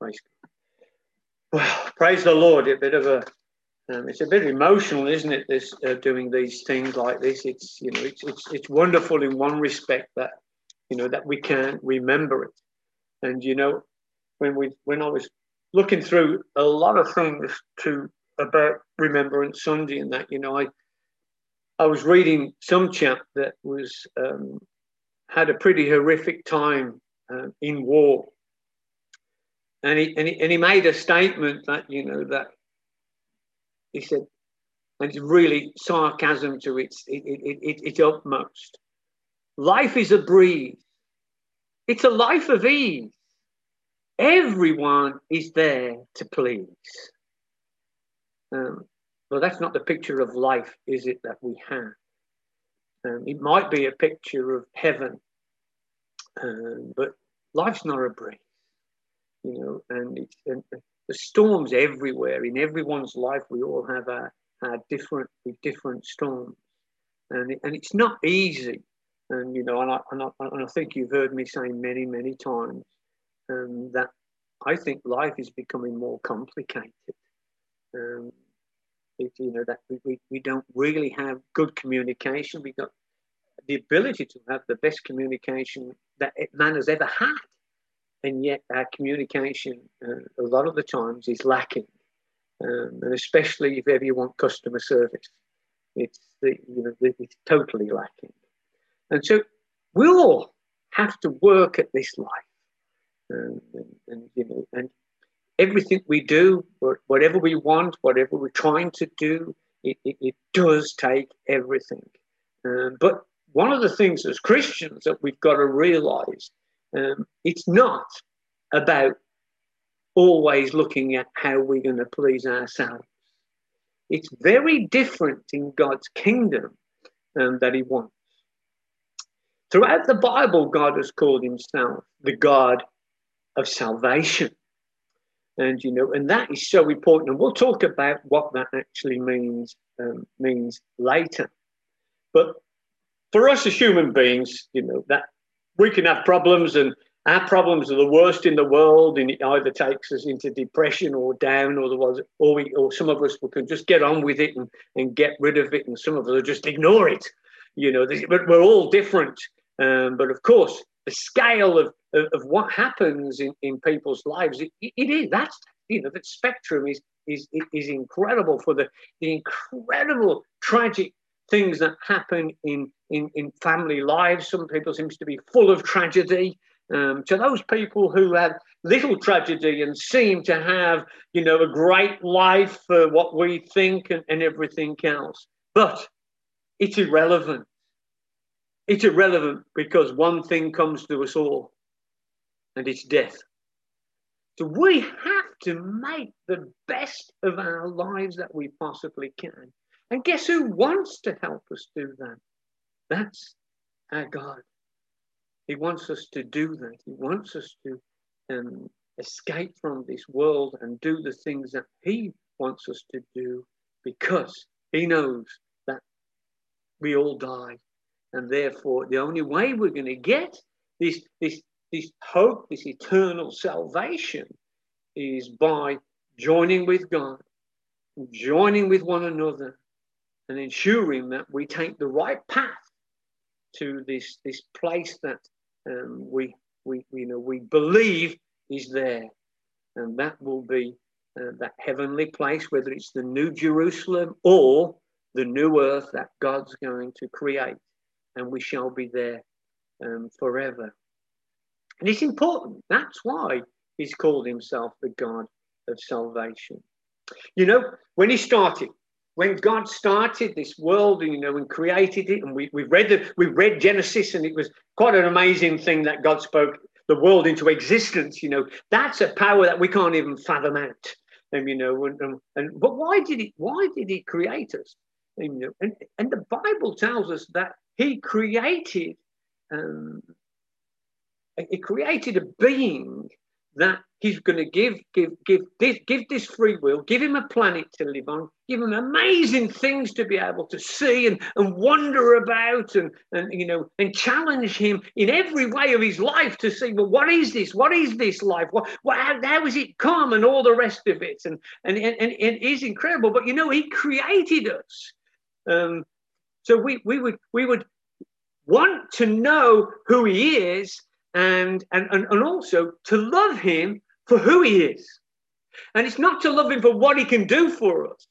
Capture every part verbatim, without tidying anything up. Praise God. Well, praise the Lord. A bit of a, um, it's a bit emotional, isn't it? This uh, doing these things like this. It's you know, it's it's it's wonderful in one respect that you know that we can remember it. And you know, when we when I was looking through a lot of things to about Remembrance Sunday and that, you know, I I was reading some chap that was um, had a pretty horrific time uh, in war. And he, and he and he made a statement that, you know, that he said, and it's really sarcasm to its it, it, it, its utmost. Life is a breeze. It's a life of ease. Everyone is there to please. Um, well, that's not the picture of life, is it, that we have? Um, it might be a picture of heaven, um, but life's not a breeze. You know, and, it's, and the storms everywhere in everyone's life. We all have our, our different, different storms, and it, and it's not easy. And you know, and I, and I and I think you've heard me say many, many times um, that I think life is becoming more complicated. Um, it, you know, that we we don't really have good communication. We've got the ability to have the best communication that man has ever had. And yet our communication uh, a lot of the times is lacking, um, and especially if ever you want customer service, it's the, you know the, it's totally lacking. And so we all have to work at this life, um, and, and you know, and everything we do, whatever we want, whatever we're trying to do, it, it, it does take everything. Um, but one of the things as Christians that we've got to realise. Um, it's not about always looking at how we're going to please ourselves. It's very different in God's kingdom um, that he wants. Throughout the Bible, God has called himself the God of salvation. And, you know, and that is so important. And we'll talk about what that actually means, um, means later. But for us as human beings, you know, that we can have problems, and our problems are the worst in the world, and it either takes us into depression or down, or the or we or some of us we can just get on with it and, and get rid of it, and some of us just ignore it. You know, but we're all different. Um, but of course, the scale of of, of what happens in, in people's lives, it, it is that's you know that spectrum is is is incredible for the, the incredible tragic things that happen in, in, in family lives. Some people seems to be full of tragedy. Um, to those people who have little tragedy and seem to have, you know, a great life for what we think and, and everything else. But it's irrelevant. It's irrelevant because one thing comes to us all, and it's death. So we have to make the best of our lives that we possibly can. And guess who wants to help us do that? That's our God. He wants us to do that. He wants us to um, escape from this world and do the things that he wants us to do, because he knows that we all die. And therefore, the only way we're going to get this, this, this hope, this eternal salvation, is by joining with God, joining with one another, and ensuring that we take the right path to this this place that um, we we you know we believe is there, and that will be uh, that heavenly place, whether it's the New Jerusalem or the new earth that God's going to create, and we shall be there um, forever. And it's important. That's why he's called himself the God of salvation. You know, when he started. When God started this world, and you know, and created it, and we we read the we read Genesis, and it was quite an amazing thing that God spoke the world into existence. You know, that's a power that we can't even fathom out. And you know, and, and, and but why did it? Why did He create us? And, you know, and and the Bible tells us that He created, um, He created a being that he's going to give, give, give this, give this free will, give him a planet to live on, give him amazing things to be able to see and, and wander about and, and, you know, and challenge him in every way of his life to see, well, what is this? What is this life? What, what, how, how has it come? And all the rest of it. And, and, and, and it is incredible. But, you know, he created us. Um, so we, we would, we would want to know who he is. And, and and and also to love him for who he is. And it's not to love him for what he can do for us.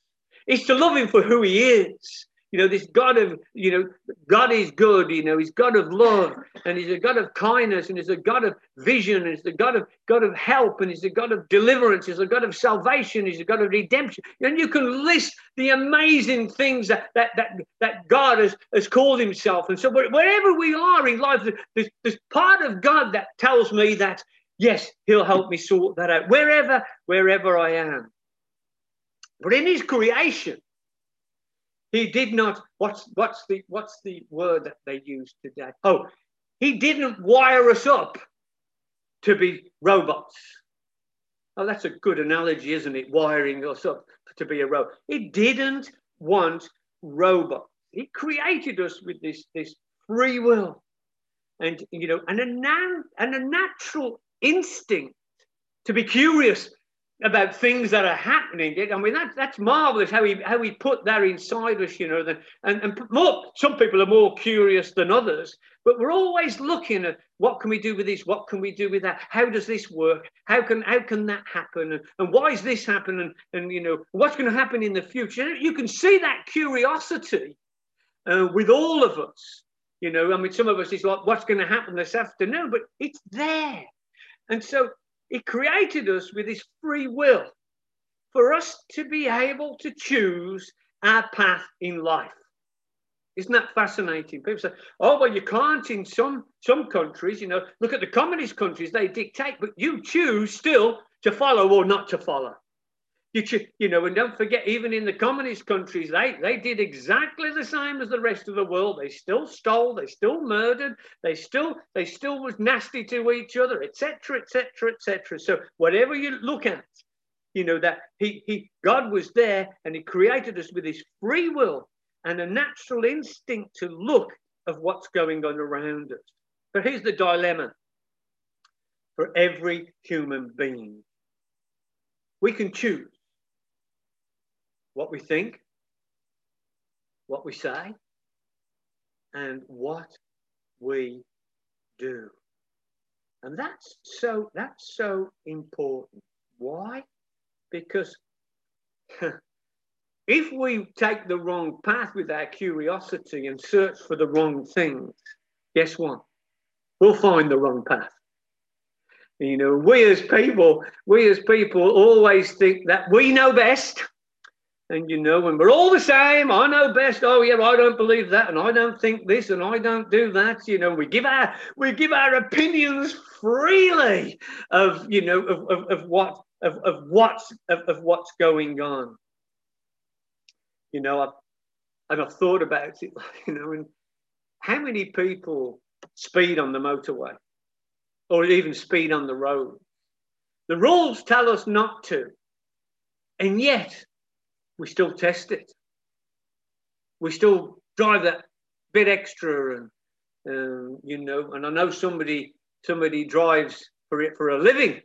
It's to love him for who he is. You know, this God of, you know, God is good, you know, he's God of love, and he's a God of kindness, and he's a God of vision, and he's a God of God of help, and he's a God of deliverance, he's a God of salvation, he's a God of redemption. And you can list the amazing things that that that, that God has, has called himself. And so wherever we are in life, there's, there's part of God that tells me that, yes, he'll help me sort that out, wherever, wherever I am. But in his creation, he did not, what's, what's, the, what's the word that they use today? Oh, he didn't wire us up to be robots. Oh, that's a good analogy, isn't it? Wiring us up to be a robot. He didn't want robots. He created us with this, this free will and, you know, and a, na- and a natural instinct to be curious about things that are happening. I mean, that, that's marvelous how he how he put that inside us, you know. That, and and more, some people are more curious than others, but we're always looking at what can we do with this, what can we do with that, how does this work, how can how can that happen, and, and why is this happening, and, and you know what's going to happen in the future. You can see that curiosity uh, with all of us, you know. I mean, some of us is like, what's going to happen this afternoon? But it's there, and so. He created us with his free will for us to be able to choose our path in life. Isn't that fascinating? People say, oh, well, you can't in some, some countries, you know, look at the communist countries, they dictate, but you choose still to follow or not to follow. You, cho- you know, and don't forget, even in the communist countries, they, they did exactly the same as the rest of the world. They still stole, they still murdered, they still they still was nasty to each other, et cetera, et cetera, et cetera. So whatever you look at, you know that he he God was there, and he created us with his free will and a natural instinct to look at what's going on around us. But here's the dilemma for every human being: we can choose what we think, what we say, and what we do. And that's so, that's so important. Why? Because if we take the wrong path with our curiosity and search for the wrong things, guess what? We'll find the wrong path. You know, we as people, we as people always think that we know best. And, you know, when we're all the same, I know best. Oh, yeah, I don't believe that. And I don't think this and I don't do that. You know, we give our we give our opinions freely of, you know, of, of, of what of, of what's of, of what's going on. You know, I've, and I've thought about it, you know, and how many people speed on the motorway or even speed on the road? The rules tell us not to. And yet, we still test it. We still drive that bit extra, and um, you know. And I know somebody somebody drives for it for a living,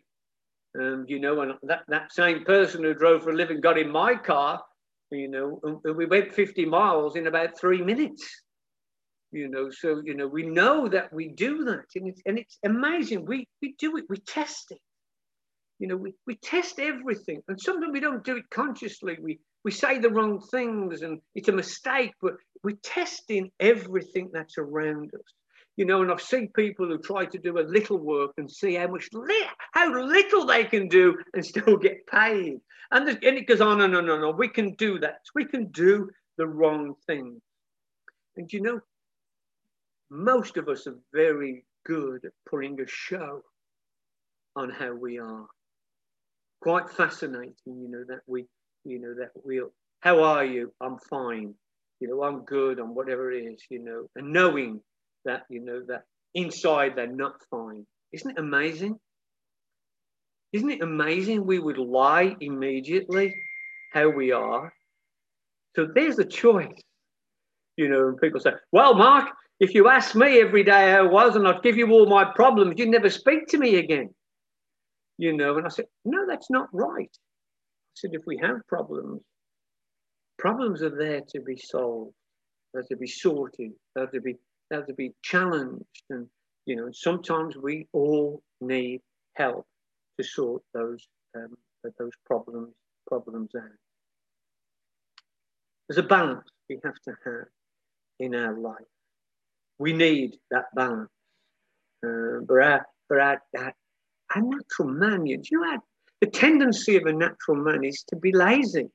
um, you know. And that, that same person who drove for a living got in my car, you know, and, and we went fifty miles in about three minutes, you know. So you know, we know that we do that, and it's and it's amazing. We we do it. We test it. You know, we, we test everything, and sometimes we don't do it consciously. We we say the wrong things and it's a mistake, but we're testing everything that's around us. You know, and I've seen people who try to do a little work and see how much li- how little they can do and still get paid. And, and it goes on and on and on. No, we can do that. We can do the wrong thing. And, you know, most of us are very good at putting a show on how we are. Quite fascinating, you know, that we, you know, that we'll, how are you? I'm fine. You know, I'm good on whatever it is, you know, and knowing that, you know, that inside they're not fine. Isn't it amazing? Isn't it amazing? We would lie immediately how we are. So there's a choice. You know, and people say, well, Mark, if you asked me every day how I was and I'd give you all my problems, you'd never speak to me again. You know, and I said, no, that's not right. I said, if we have problems, problems are there to be solved. They're to be sorted. They're to be, they're to be challenged. And, you know, sometimes we all need help to sort those, um, those problems, problems out. There's a balance we have to have in our life. We need that balance. Uh, but our, but our, our, our natural man, you know, the tendency of a natural man is to be lazy.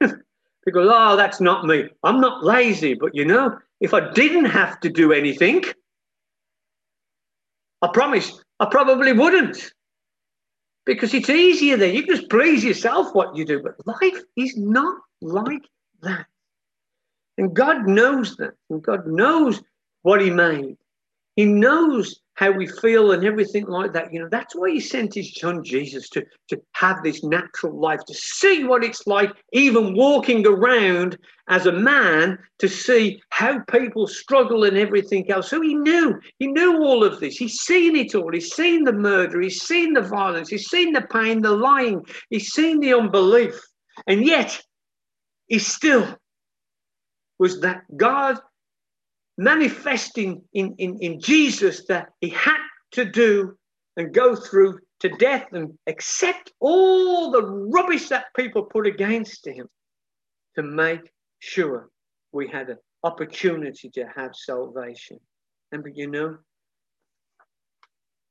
Because, oh, that's not me. I'm not lazy, but you know, if I didn't have to do anything, I promise I probably wouldn't. Because it's easier then. You can just please yourself what you do. But life is not like that. And God knows that. And God knows what he made. He knows how we feel and everything like that. You know, that's why he sent his son Jesus to, to have this natural life, to see what it's like, even walking around as a man, to see how people struggle and everything else. So he knew, he knew all of this. He's seen it all. He's seen the murder. He's seen the violence. He's seen the pain, the lying. He's seen the unbelief. And yet he still was that God manifesting in, in, in Jesus that he had to do and go through to death and accept all the rubbish that people put against him to make sure we had an opportunity to have salvation. And but you know,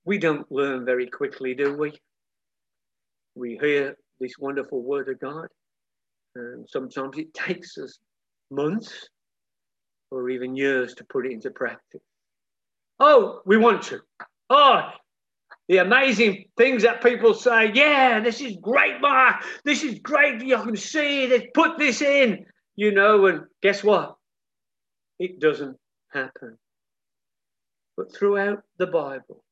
we don't learn very quickly, do we? We hear this wonderful word of God, and sometimes it takes us months or even years to put it into practice. Oh, we want to. Oh, the amazing things that people say, yeah, this is great, Mark. This is great. You can see it. Put this in, you know, and guess what? It doesn't happen. But throughout the Bible,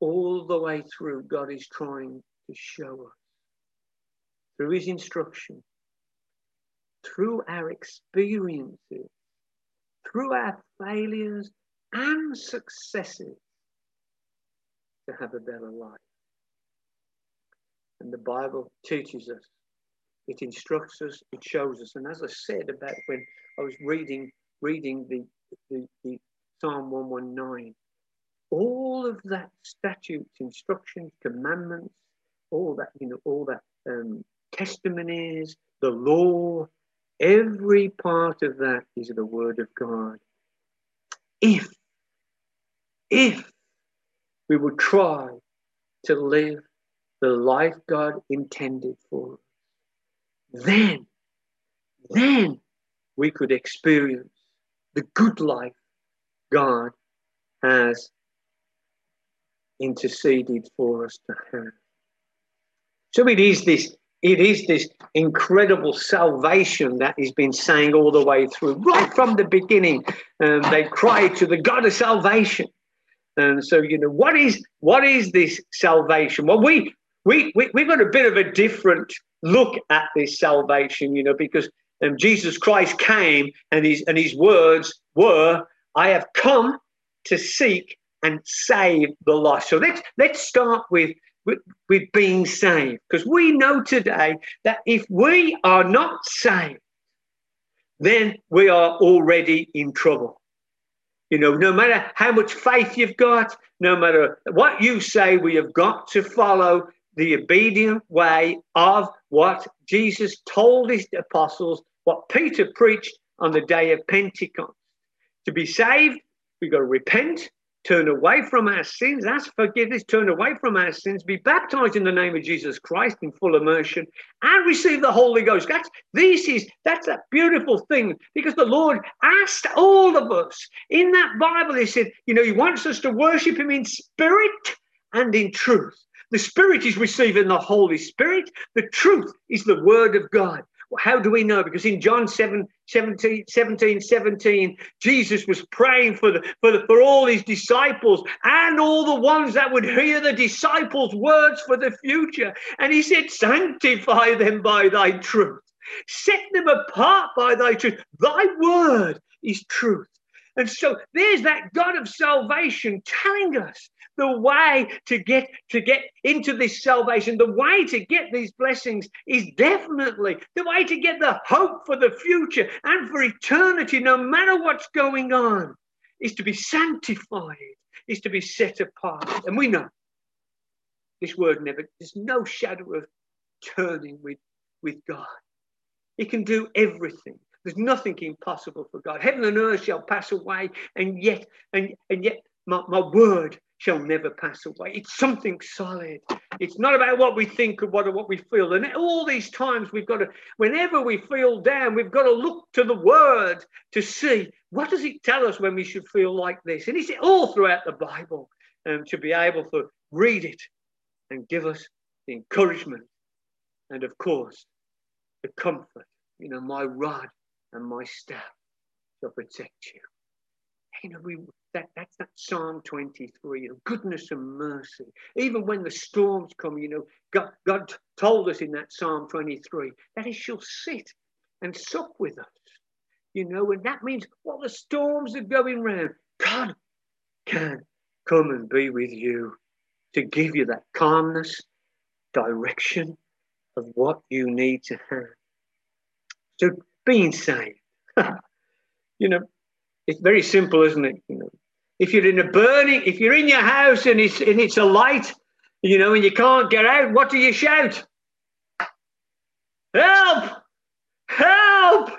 all the way through, God is trying to show us through his instruction, through our experiences, through our failures and successes, to have a better life. And the Bible teaches us. It instructs us. It shows us. And as I said about when I was reading, reading the, the, the Psalm one nineteen, all of that statutes, instructions, commandments, all that, you know, all that um, testimonies, the law, every part of that is the word of God. If, if we would try to live the life God intended for us, then, then we could experience the good life God has interceded for us to have. So it is this. It is this incredible salvation that he's been saying all the way through, right from the beginning. Um, they cried to the God of salvation. And so, you know, what is what is this salvation? Well, we, we, we, we've got a bit of a different look at this salvation, you know, because um, Jesus Christ came and his, and his words were, I have come to seek and save the lost. So let's, let's start with With, with being saved, because we know today that if we are not saved, then we are already in trouble. You know, no matter how much faith you've got, no matter what you say, we have got to follow the obedient way of what Jesus told his apostles, what Peter preached on the day of Pentecost. To be saved, we've got to repent, turn away from our sins, ask forgiveness, turn away from our sins, be baptized in the name of Jesus Christ in full immersion, and receive the Holy Ghost. That's, this is, that's that beautiful thing, because the Lord asked all of us in that Bible. He said, you know, he wants us to worship him in spirit and in truth. The spirit is receiving the Holy Spirit. The truth is the word of God. How do we know? Because in John seven, seventeen, seventeen, seventeen, Jesus was praying for, the, for, the, for all his disciples and all the ones that would hear the disciples' words for the future. And he said, sanctify them by thy truth. Set them apart by thy truth. Thy word is truth. And so there's that God of salvation telling us the way to get to get into this salvation. The way to get these blessings is definitely the way to get the hope for the future and for eternity, no matter what's going on, is to be sanctified, is to be set apart. And we know this word never, there's no shadow of turning with, with God. He can do everything. There's nothing impossible for God. Heaven and earth shall pass away, and yet, and, and yet my, my word shall never pass away. It's something solid. It's not about what we think or what, or what we feel. And all these times we've got to, whenever we feel down, we've got to look to the word to see what does it tell us when we should feel like this. And it's all throughout the Bible, um, to be able to read it and give us the encouragement and, of course, the comfort. You know, my rod and my staff shall protect you. You know, we, that, that's that Psalm twenty-three, you know, goodness and mercy. Even when the storms come, you know, God, God told us in that Psalm twenty-three that he shall sit and sup with us. You know, and that means while the storms are going round, God can come and be with you to give you that calmness, direction of what you need to have. So, being saved, you know, it's very simple, isn't it? You know, if you're in a burning, if you're in your house and it's and it's a light, you know, and you can't get out, what do you shout? Help! Help!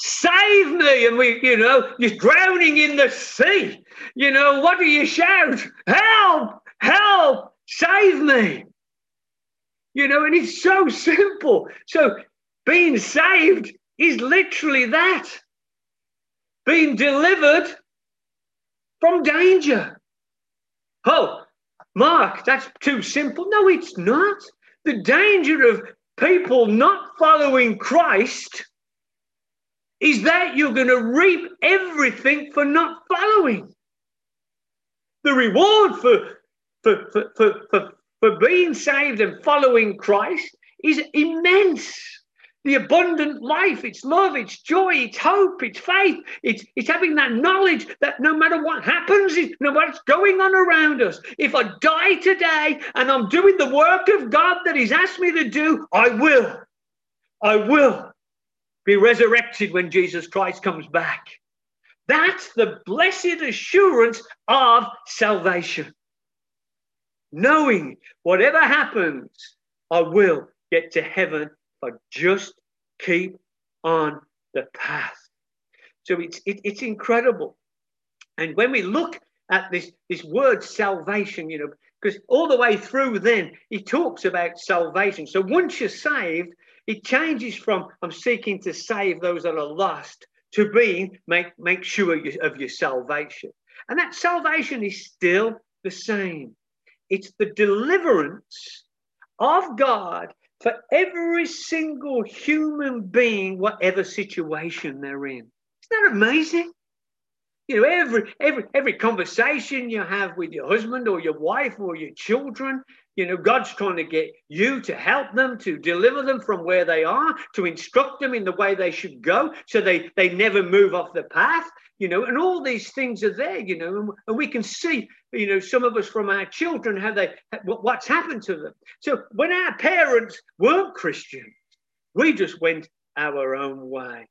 Save me! And we, you know, you're drowning in the sea. You know, what do you shout? Help! Help! Save me! You know, and it's so simple. So being saved is literally that, being delivered from danger. Oh, Mark, that's too simple. No, it's not. The danger of people not following Christ is that you're going to reap everything for not following. The reward for, for, for, for, for, for being saved and following Christ is immense. The abundant life, it's love, it's joy, it's hope, it's faith, it's, it's having that knowledge that no matter what happens, no matter what's going on around us, if I die today and I'm doing the work of God that he's asked me to do, I will, I will be resurrected when Jesus Christ comes back. That's the blessed assurance of salvation. Knowing whatever happens, I will get to heaven, but just keep on the path. So it's it, it's incredible. And when we look at this, this word salvation, you know, because all the way through then, he talks about salvation. So once you're saved, it changes from I'm seeking to save those that are lost to being make, make sure of your salvation. And that salvation is still the same. It's the deliverance of God for every single human being, whatever situation they're in. Isn't that amazing? You know, every every every conversation you have with your husband or your wife or your children, you know, God's trying to get you to help them, to deliver them from where they are, to instruct them in the way they should go so they, they never move off the path, you know, and all these things are there, you know, and, and we can see, you know, some of us from our children, how they, what's happened to them. So when our parents weren't Christians, we just went our own way.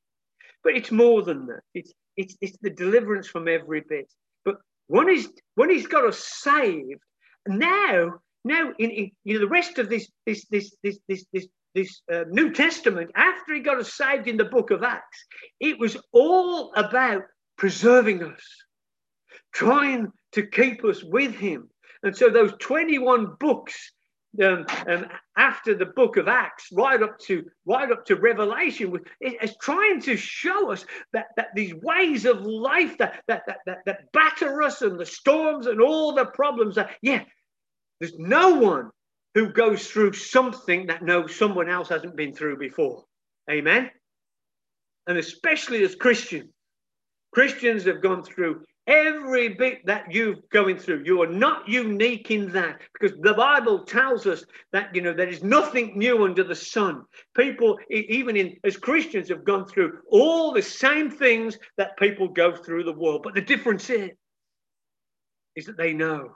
But it's more than that. It's, it's, it's the deliverance from every bit. But when he's, when he's got us saved, now, Now, in, in you know, the rest of this this this this this this, this uh, New Testament, after he got us saved in the book of Acts, it was all about preserving us, trying to keep us with him. And so those twenty-one books um, um, after the book of Acts, right up to right up to Revelation, is trying to show us that that these ways of life that that that that, that batter us and the storms and all the problems. That, yeah. There's no one who goes through something that no someone else hasn't been through before. Amen? And especially as Christians. Christians have gone through every bit that you're going through. You are not unique in that, because the Bible tells us that, you know, there is nothing new under the sun. People, even in, as Christians, have gone through all the same things that people go through the world. But the difference is, is that they know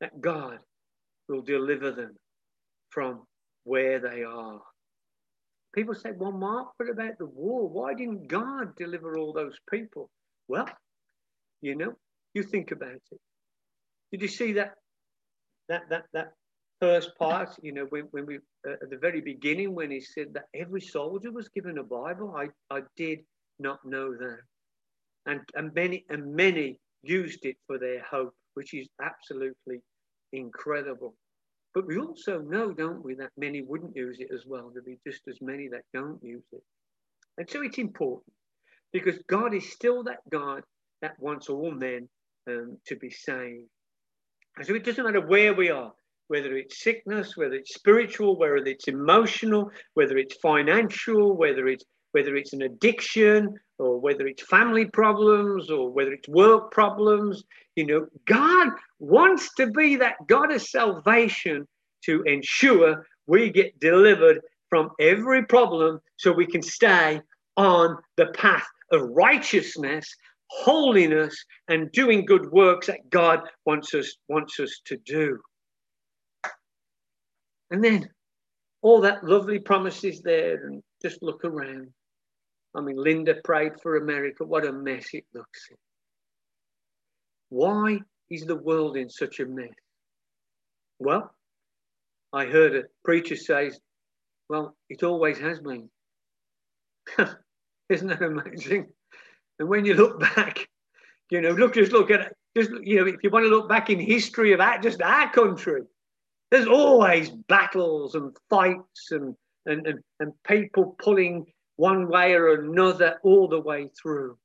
that God will deliver them from where they are. People say, well, Mark, what about the war? Why didn't God deliver all those people? Well, you know, you think about it. Did you see that that that that first part? You know, when, when we uh, at the very beginning, when he said that every soldier was given a Bible, I I did not know that, and and many and many used it for their hope, which is absolutely incredible. But we also know, don't we, that many wouldn't use it as well. There'll be just as many that don't use it. And so it's important, because God is still that God that wants all men um, to be saved. And so it doesn't matter where we are, whether it's sickness, whether it's spiritual, whether it's emotional, whether it's financial, whether it's, whether it's an addiction, or whether it's family problems, or whether it's work problems. You know, God wants to be that God of salvation to ensure we get delivered from every problem so we can stay on the path of righteousness, holiness, and doing good works that God wants us, wants us to do. And then all that lovely promises there, and just look around. I mean, Linda prayed for America. What a mess it looks like. Why is the world in such a mess? Well, I heard a preacher say, well, it always has been. Isn't that amazing? And when you look back, you know, look, just look at it. Just, you know, if you want to look back in history of our, just our country, there's always battles and fights and, and, and, and people pulling one way or another all the way through.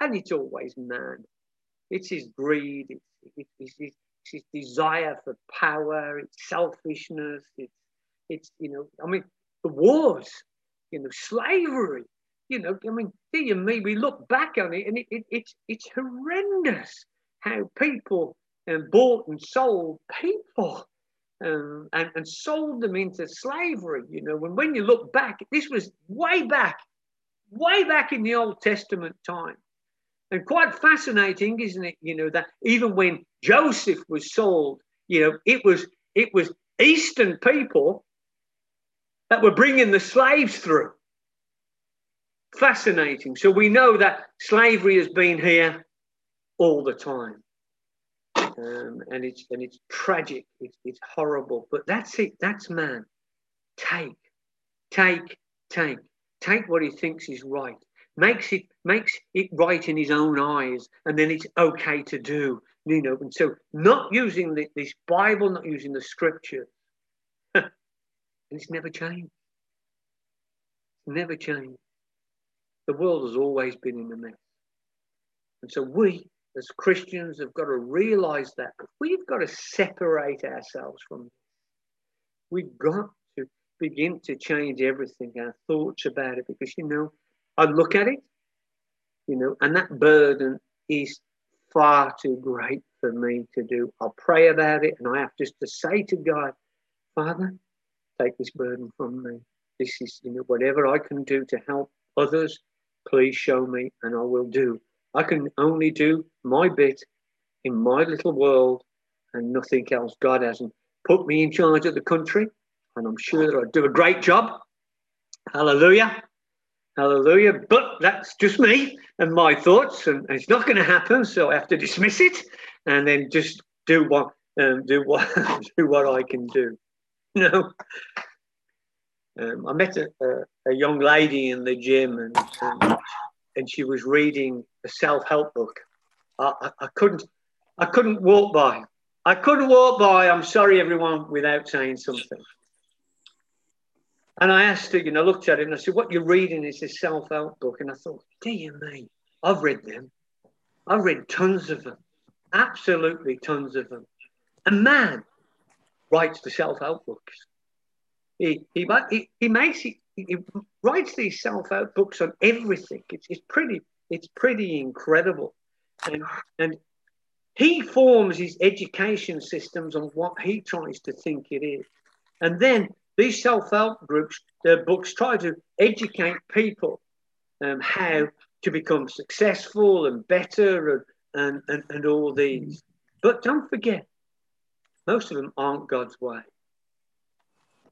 And it's always man. It's his greed, it's, it's, it's, it's his desire for power, it's selfishness, it's, it's, you know, I mean, the wars, you know, slavery, you know, I mean, dear me, we look back on it and it, it, it's, it's horrendous how people um, bought and sold people. Um, and, and sold them into slavery, you know. And when you look back, this was way back, way back in the Old Testament time. And quite fascinating, isn't it, you know, that even when Joseph was sold, you know, it was, it was Eastern people that were bringing the slaves through. Fascinating. So we know that slavery has been here all the time. Um, and it's and it's tragic, it's, it's horrible, but that's it, that's man. Take, take, take, take what he thinks is right, makes it makes it right in his own eyes, and then it's okay to do, you know. And so not using the, this Bible, not using the scripture, and it's never changed, never changed. The world has always been in the mess, and so we, as Christians, have got to realize that. But we've got to separate ourselves from this. We've got to begin to change everything, our thoughts about it, because, you know, I look at it, you know, and that burden is far too great for me to do. I pray about it, and I have just to say to God, Father, take this burden from me. This is, you know, whatever I can do to help others, please show me, and I will do. I can only do my bit in my little world and nothing else. God hasn't put me in charge of the country, and I'm sure that I do a great job. Hallelujah. Hallelujah. But that's just me and my thoughts, and it's not going to happen, so I have to dismiss it and then just do what um, do what do what I can do. No. Um, I met a, a, a young lady in the gym, and um, and she was reading a self-help book. I, I, I couldn't, I couldn't walk by. I couldn't walk by, I'm sorry everyone, without saying something. And I asked her, you know, looked at it and I said, what you're reading is this self-help book. And I thought, dear me, I've read them. I've read tons of them, absolutely tons of them. And man writes the self-help books. He, he, he, he makes it, he writes these self-help books on everything. It's, it's pretty, it's pretty incredible. And, and he forms his education systems on what he tries to think it is. And then these self-help groups, their books try to educate people um, how to become successful and better and, and, and, and all these. But don't forget, most of them aren't God's way.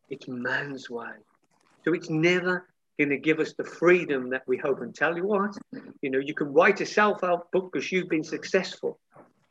It's man's way. So it's never going to give us the freedom that we hope. And tell you what, you know, you can write a self-help book because you've been successful,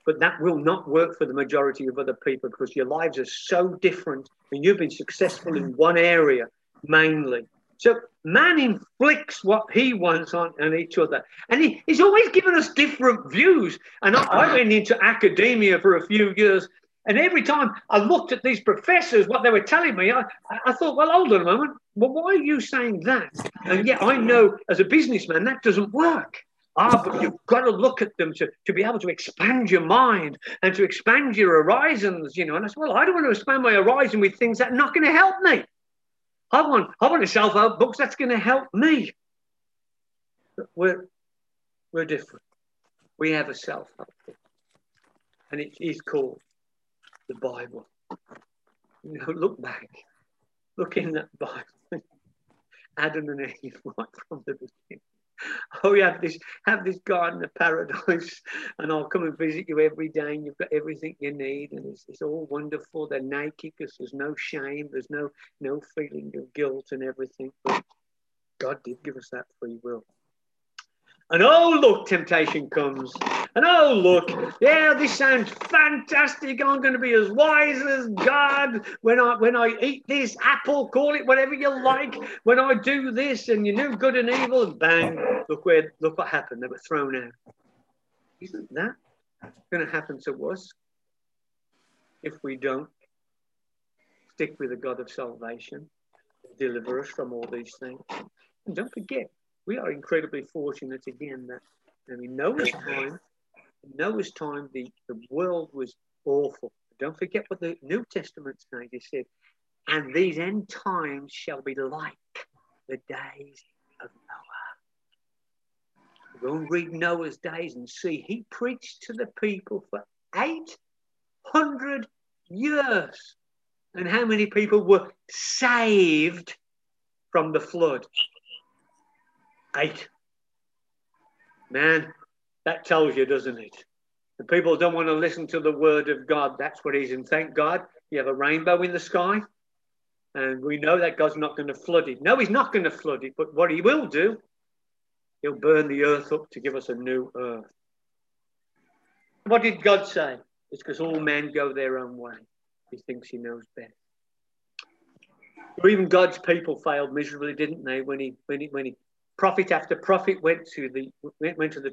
but that will not work for the majority of other people because your lives are so different and you've been successful in one area mainly. So man inflicts what he wants on, on each other. And he, he's always given us different views. And I, I went into academia for a few years, and every time I looked at these professors, what they were telling me, I, I thought, well, hold on a moment. Well, why are you saying that? And yet I know as a businessman, that doesn't work. Ah, but you've got to look at them to, to be able to expand your mind and to expand your horizons, you know. And I said, well, I don't want to expand my horizon with things that are not going to help me. I want, I want a self-help book that's going to help me. But we're, we're different. We have a self-help book. And it is called the Bible. You know, look back. Look in that Bible. Adam and Eve, right from the beginning. Oh, you have this, have this garden of paradise, and I'll come and visit you every day, and you've got everything you need, and it's, it's all wonderful. They're naked because there's no shame, there's no no feeling of guilt and everything. But God did give us that free will. And oh, look, temptation comes. And oh, look, yeah, this sounds fantastic. I'm going to be as wise as God when I when I eat this apple, call it whatever you like, when I do this, and you knew good and evil, and bang, look where, look what happened. They were thrown out. Isn't that going to happen to us if we don't stick with the God of salvation, deliver us from all these things? And don't forget, we are incredibly fortunate again that I mean, Noah's time, Noah's time, the, the world was awful. Don't forget what the New Testament says. It said, and these end times shall be like the days of Noah. Go and read Noah's days and see he preached to the people for eight hundred years. And how many people were saved from the flood? Eight. Man, that tells you, doesn't it? The people don't want to listen to the word of God. That's what it is. And thank God you have a rainbow in the sky. And we know that God's not going to flood it. No, he's not going to flood it. But what he will do, he'll burn the earth up to give us a new earth. What did God say? It's because all men go their own way. He thinks he knows best. Or even God's people failed miserably, didn't they? When he, when he, when he, prophet after prophet went to the went to the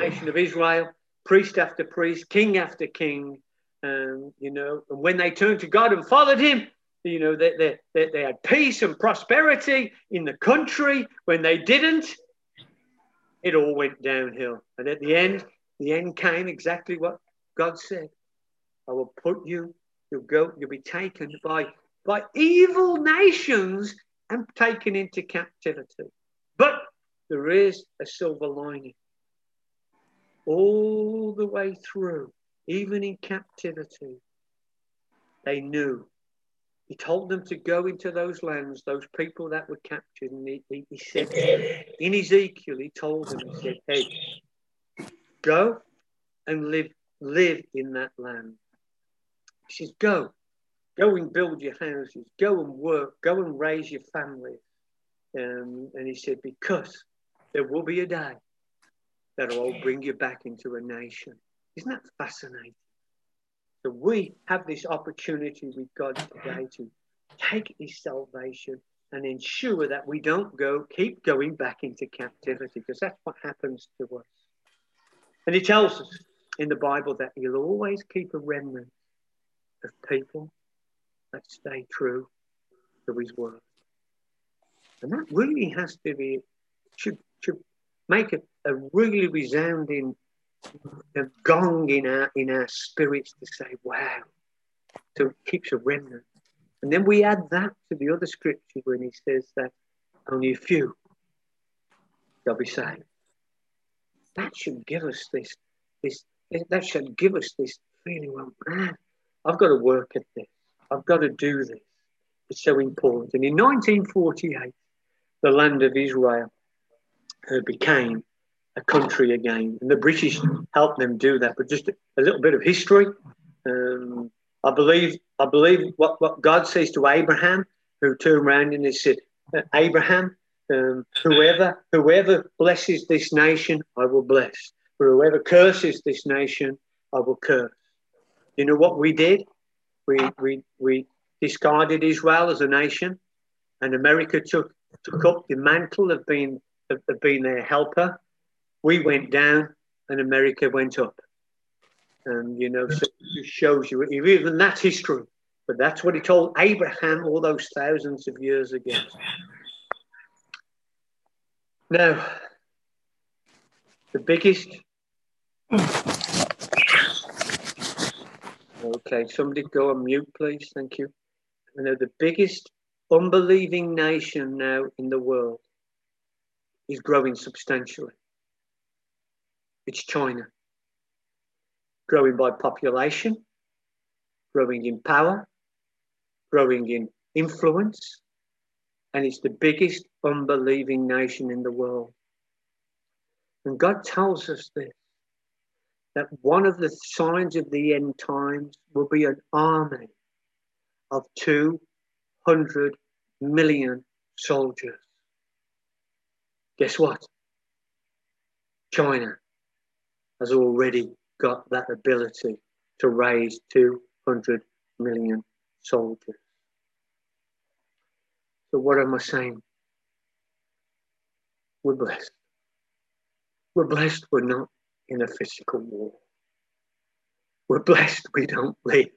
nation of Israel, priest after priest, king after king, um, you know. And when they turned to God and followed him, you know, they, they, they, they had peace and prosperity in the country. When they didn't, it all went downhill. And at the end, the end came exactly what God said. I will put you, you'll go, you'll be taken by, by evil nations and taken into captivity. But there is a silver lining. All the way through, even in captivity, they knew. He told them to go into those lands, those people that were captured. And he, he, he said, in Ezekiel, he told them, he said, hey, go and live, live in that land. He says, go. Go and build your houses. Go and work. Go and raise your families. Um, and he said, because there will be a day that I'll bring you back into a nation. Isn't that fascinating? So we have this opportunity with God today to take his salvation and ensure that we don't go, keep going back into captivity, because that's what happens to us. And he tells us in the Bible that he'll always keep a remnant of people that stay true to his word. And that really has to be, should, should make a, a really resounding a gong in our, in our spirits to say, wow. So it keeps a remnant. And then we add that to the other scripture when he says that only a few shall be saved. That should give us this, this, that should give us this feeling, well, man, I've got to work at this. I've got to do this. It's so important. And in nineteen forty-eight, the land of Israel uh, became a country again. And the British helped them do that. But just a, a little bit of history. Um, I believe I believe what, what God says to Abraham, who turned around and he said, Abraham, um, whoever, whoever blesses this nation, I will bless. But whoever curses this nation, I will curse. You know what we did? We, we, we discarded Israel as a nation, and America took, took up the mantle of being, of, of being their helper. We went down and America went up. And, you know, so it shows you, even that's history. But that's what he told Abraham all those thousands of years ago. Now, the biggest... Okay, somebody go on mute, please. Thank you. You know, the biggest unbelieving nation now in the world is growing substantially. It's China. Growing by population, growing in power, growing in influence, and it's the biggest unbelieving nation in the world. And God tells us this, that one of the signs of the end times will be an army of two hundred million soldiers. Guess what? China has already got that ability to raise two hundred million soldiers. So what am I saying? We're blessed. We're blessed we're not in a physical war. We're blessed we don't live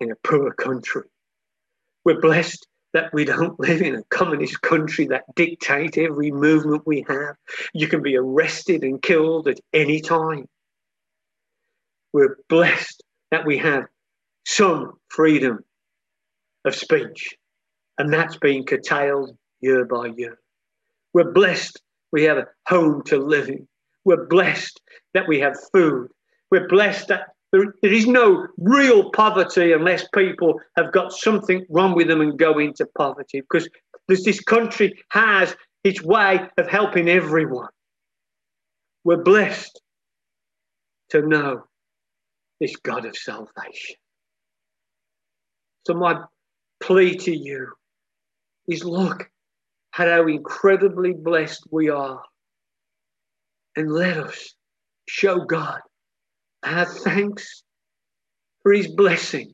in a poor country. We're blessed that we don't live in a communist country that dictates every movement we have. You can be arrested and killed at any time. We're blessed that we have some freedom of speech, and that's being curtailed year by year. We're blessed we have a home to live in. We're blessed that we have food. We're blessed that there, there is no real poverty unless people have got something wrong with them and go into poverty, because this, this country has its way of helping everyone. We're blessed to know this God of salvation. So my plea to you is look at how incredibly blessed we are, and let us show God our thanks for his blessing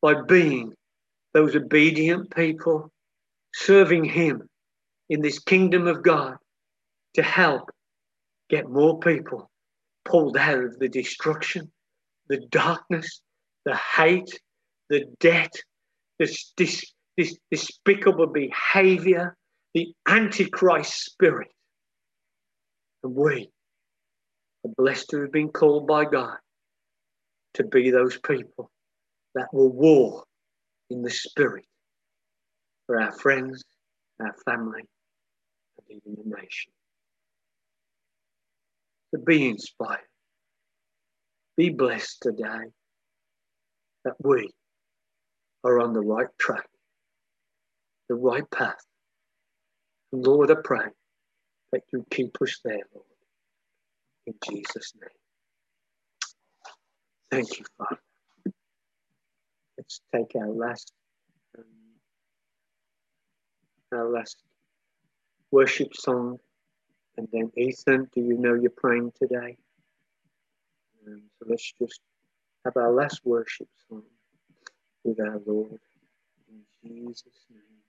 by being those obedient people, serving him in this kingdom of God to help get more people pulled out of the destruction, the darkness, the hate, the debt, this, this, this despicable behavior, the Antichrist spirit. And we are blessed to have been called by God to be those people that will war in the spirit for our friends, our family, and even the nation. So be inspired. Be blessed today that we are on the right track, the right path. And Lord, I pray that you keep us there, Lord, in Jesus' name. Thank you, Father. Let's take our last, um, our last worship song, and then Ethan, do you know you're praying today? Um, so let's just have our last worship song with our Lord in Jesus' name.